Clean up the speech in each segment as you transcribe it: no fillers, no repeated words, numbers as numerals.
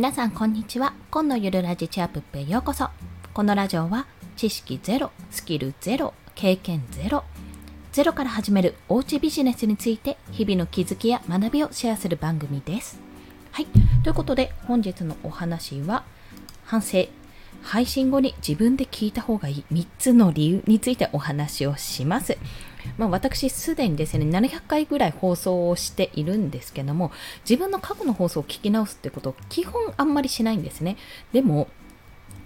皆さんこんにちは。今のゆるラジチアプップへようこそ。このラジオは知識ゼロ、スキルゼロ、経験ゼロ、ゼロから始めるおうちビジネスについて日々の気づきや学びをシェアする番組です。はい、ということで本日のお話は反省、配信後に自分で聞いた方がいい3つの理由についてお話をします。私すでにですね700回ぐらい放送をしているんですけども、自分の過去の放送を聞き直すってことを基本あんまりしないんですね。でも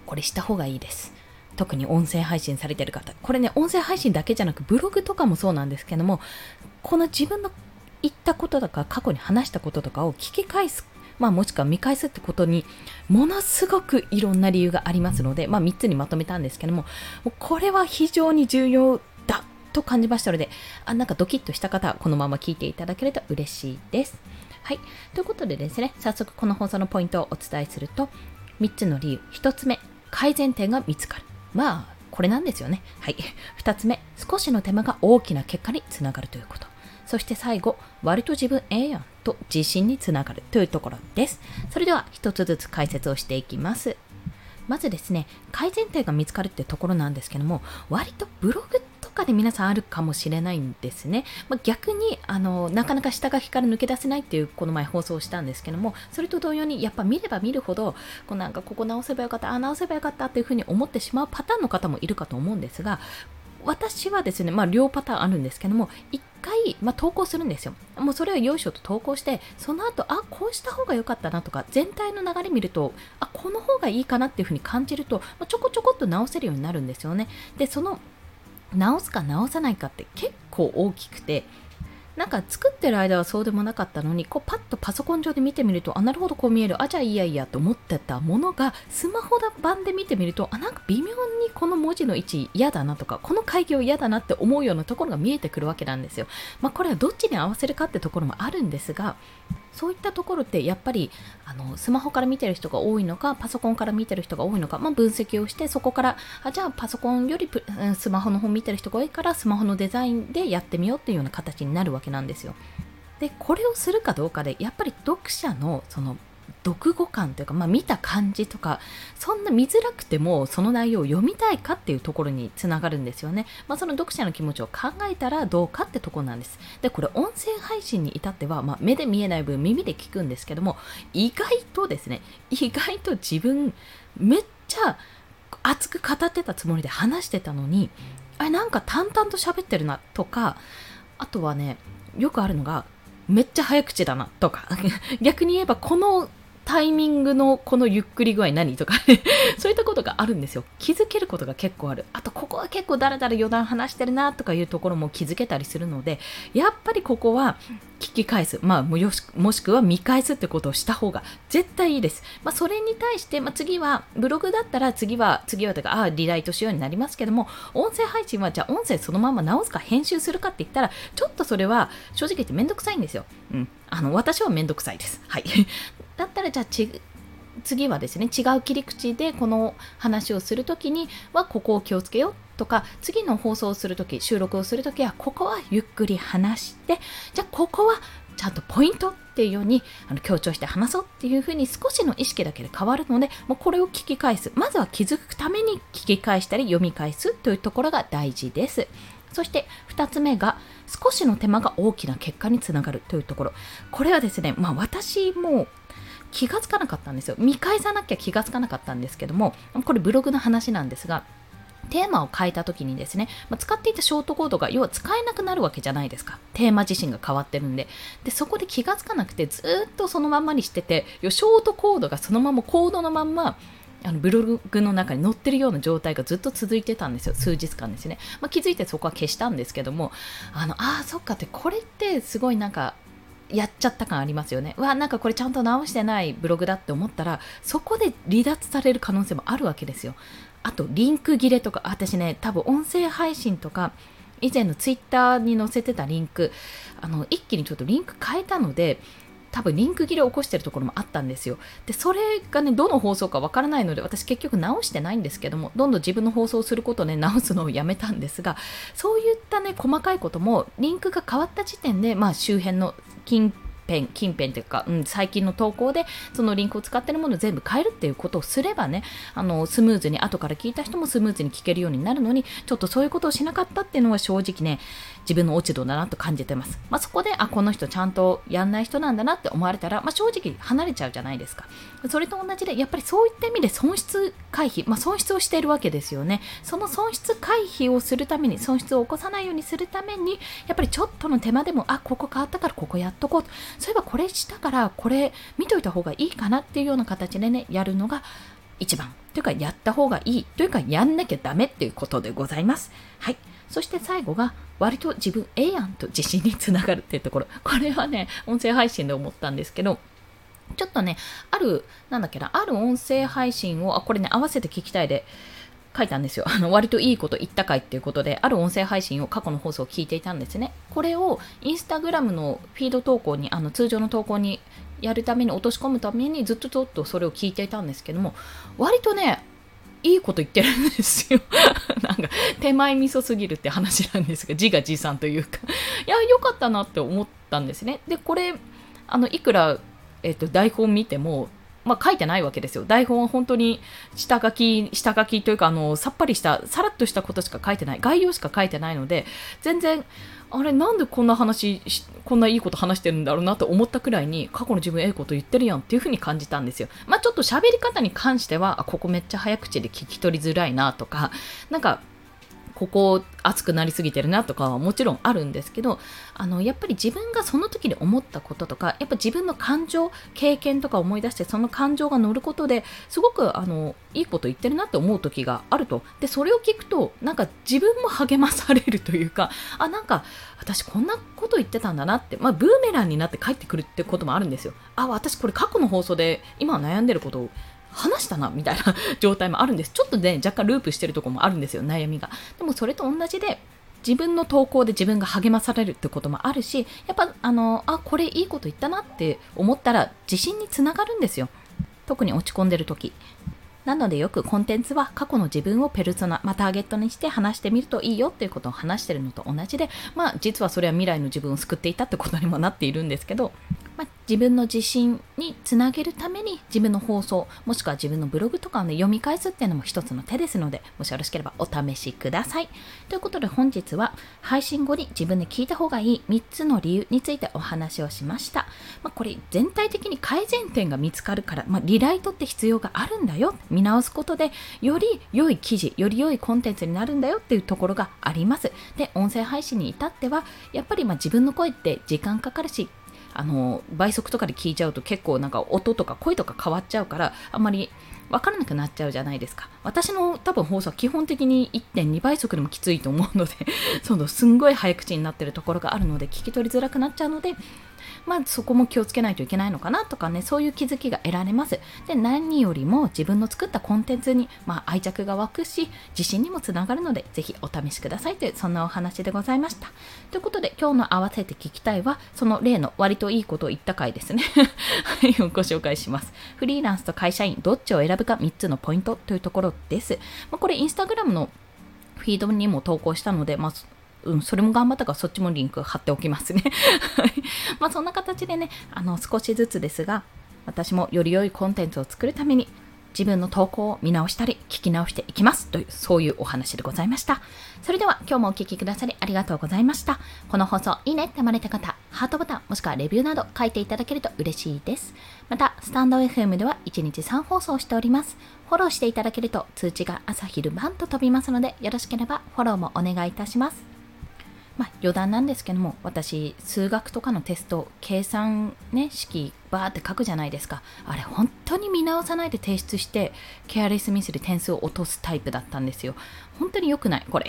これした方がいいです。特に音声配信されてる方、これね音声配信だけじゃなくブログとかもそうなんですけども、この自分の言ったこととか過去に話したこととかを聞き返す、もしくは見返すってことにものすごくいろんな理由がありますので、3つにまとめたんですけども、これは非常に重要だと感じましたので、なんかドキッとした方はこのまま聞いていただけると嬉しいです。はい、ということでですね、早速この放送のポイントをお伝えすると、3つの理由。1つ目、改善点が見つかる。これなんですよね。はい、2つ目、少しの手間が大きな結果につながるということ。そして最後、割と自分やんと自信につながるというところです。それでは一つずつ解説をしていきます。まずですね、改善点が見つかるってところなんですけども、割とブログとかで皆さんあるかもしれないんですね。逆になかなか下書きから抜け出せないっていうこの前放送したんですけども、それと同様にやっぱ見れば見るほどここ直せばよかった、直せばよかったっていうふうに思ってしまうパターンの方もいるかと思うんですが、私はですね、両パターンあるんですけども、1回、投稿するんですよ。もうそれをよいしょと投稿して、その後、こうした方が良かったなとか、全体の流れ見ると、この方がいいかなっていうふうに感じると、ちょこちょこっと直せるようになるんですよね。で、その直すか直さないかって結構大きくて、作ってる間はそうでもなかったのに、パッとパソコン上で見てみると、なるほどこう見える、じゃあいいやと思ってたものが、スマホ版で見てみると、微妙にこの文字の位置嫌だなとか、この開業嫌だなって思うようなところが見えてくるわけなんですよ。これはどっちに合わせるかってところもあるんですが、そういったところってやっぱりスマホから見てる人が多いのか、パソコンから見てる人が多いのか、分析をして、そこからじゃあパソコンよりスマホの方見てる人が多いから、スマホのデザインでやってみようっていうような形になるわけなんですよ。でこれをするかどうかで、やっぱり読者のその読後感というか、見た感じとか、そんな見づらくてもその内容を読みたいかっていうところにつながるんですよね。その読者の気持ちを考えたらどうかってところなんです。でこれ音声配信に至っては、目で見えない分耳で聞くんですけども、意外と自分めっちゃ熱く語ってたつもりで話してたのに、淡々と喋ってるなとか、あとはねよくあるのが、めっちゃ早口だなとか逆に言えばこのタイミングのこのゆっくり具合何とかそういったことがあるんですよ。気づけることが結構ある。あとここは結構だらだら余談話してるなとかいうところも気づけたりするので、やっぱりここは聞き返す、もしくは見返すってことをした方が絶対いいです。それに対して、次はブログだったら次はとかリライトしようになりますけども、音声配信はじゃあ音声そのまま直すか編集するかって言ったら、ちょっとそれは正直言ってめんどくさいんですよ。私はめんどくさいです。はいだったらじゃあ次はですね、違う切り口でこの話をするときにはここを気をつけようとか、次の放送をするとき、収録をするときはここはゆっくり話して、じゃあここはちゃんとポイントっていうように強調して話そうっていう風に少しの意識だけで変わるので、これを聞き返す、まずは気づくために聞き返したり読み返すというところが大事です。そして2つ目が、少しの手間が大きな結果につながるというところ。これはですね、私も気がつかなかったんですよ。見返さなきゃ気がつかなかったんですけども、これブログの話なんですが、テーマを変えた時にですね、使っていたショートコードが要は使えなくなるわけじゃないですか。テーマ自身が変わってるんで。で、そこで気がつかなくてずっとそのまんまにしてて、ショートコードがそのままコードのまんまブログの中に載ってるような状態がずっと続いてたんですよ。数日間ですね。気づいてそこは消したんですけども、そっかって、これってすごいやっちゃった感ありますよね。これちゃんと直してないブログだって思ったら、そこで離脱される可能性もあるわけですよ。あとリンク切れとか、私ね多分音声配信とか以前のツイッターに載せてたリンク、一気にちょっとリンク変えたので、多分リンク切れを起こしてるところもあったんですよ。でそれがね、どの放送かわからないので、私結局直してないんですけども、どんどん自分の放送をすることをね、直すのをやめたんですが、そういったね細かいこともリンクが変わった時点で、周辺の辺近辺というか、最近の投稿でそのリンクを使っているものを全部変えるっていうことをすればね、スムーズに後から聞いた人もスムーズに聞けるようになるのに、ちょっとそういうことをしなかったっていうのは正直ね、自分の落ち度だなと感じてます。そこでこの人ちゃんとやんない人なんだなって思われたら、正直離れちゃうじゃないですか。それと同じでやっぱりそういった意味で損失回避、損失をしているわけですよね。その損失回避をするために、損失を起こさないようにするために、やっぱりちょっとの手間でもここ変わったからここやっとこう、そういえばこれしたからこれ見といた方がいいかなっていうような形でね、やるのが一番というか、やった方がいいというか、やんなきゃダメっていうことでございます。はい。そして最後が割と自分ええやんと自信につながるっていうところ、これはね音声配信で思ったんですけど、ちょっとねある音声配信をこれね合わせて聞きたいで書いたんですよ。割といいこと言ったかいっていうことで、ある音声配信を過去の放送を聞いていたんですね。これをインスタグラムのフィード投稿に、通常の投稿にやるために落とし込むためにずっとそれを聞いていたんですけども、割とねいいこと言ってるんですよ。なんか手前味噌すぎるって話なんですが、自画自賛というか、いや良かったなって思ったんですね。でこれいくら、台本見ても書いてないわけですよ。台本は本当に下書きというか、さっぱりしたさらっとしたことしか書いてない、概要しか書いてないので、全然あれなんでこんないいこと話してるんだろうなと思ったくらいに、過去の自分ええこと言ってるやんっていう風に感じたんですよ。ちょっと喋り方に関しては、ここめっちゃ早口で聞き取りづらいなとか、なんかここ熱くなりすぎてるなとかはもちろんあるんですけど、やっぱり自分がその時に思ったこととか、やっぱ自分の感情経験とか思い出して、その感情が乗ることですごくいいこと言ってるなって思う時があると。でそれを聞くとなんか自分も励まされるというか、なんか私こんなこと言ってたんだなって、ブーメランになって帰ってくるってこともあるんですよ。私これ過去の放送で今悩んでることを話したなみたいな状態もあるんです。ちょっとね若干ループしてるところもあるんですよ、悩みが。でもそれと同じで、自分の投稿で自分が励まされるってこともあるし、やっぱこれいいこと言ったなって思ったら自信につながるんですよ、特に落ち込んでる時なので。よくコンテンツは過去の自分をペルソナ、ターゲットにして話してみるといいよっていうことを話してるのと同じで、実はそれは未来の自分を救っていたってことにもなっているんですけど、自分の自信につなげるために自分の放送もしくは自分のブログとかを、読み返すっていうのも一つの手ですので、もしよろしければお試しください。ということで本日は配信後に自分で聞いた方がいい3つの理由についてお話をしました。これ全体的に改善点が見つかるから、リライトって必要があるんだよ、見直すことでより良い記事、より良いコンテンツになるんだよっていうところがあります。で音声配信に至ってはやっぱり自分の声って時間かかるし、倍速とかで聞いちゃうと結構なんか音とか声とか変わっちゃうから、あんまり分からなくなっちゃうじゃないですか。私の多分放送は基本的に 1.2 倍速でもきついと思うのですんごい早口になってるところがあるので聞き取りづらくなっちゃうので、そこも気をつけないといけないのかなとかね、そういう気づきが得られます。で何よりも自分の作ったコンテンツに、愛着が湧くし自信にもつながるので、ぜひお試しくださいという、そんなお話でございました。ということで今日の合わせて聞きたいは、その例の割といいことを言った回ですねご紹介します。フリーランスと会社員どっちを選ぶか3つのポイントというところです。これインスタグラムのフィードにも投稿したので、それも頑張ったからそっちもリンク貼っておきますねそんな形でね、少しずつですが私もより良いコンテンツを作るために自分の投稿を見直したり聞き直していきますという、そういうお話でございました。それでは今日もお聞きくださりありがとうございました。この放送いいねって思われた方、ハートボタンもしくはレビューなど書いていただけると嬉しいです。またスタンド FM では1日3放送しております。フォローしていただけると通知が朝昼晩と飛びますので、よろしければフォローもお願いいたします。余談なんですけども、私数学とかのテスト計算ね、式バーって書くじゃないですか。あれ本当に見直さないで提出してケアレスミスで点数を落とすタイプだったんですよ。本当に良くないこれ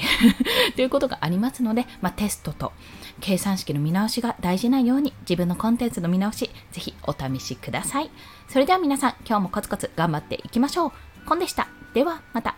ということがありますので、テストと計算式の見直しが大事なように、自分のコンテンツの見直しぜひお試しください。それでは皆さん今日もコツコツ頑張っていきましょう。コンでした。ではまた。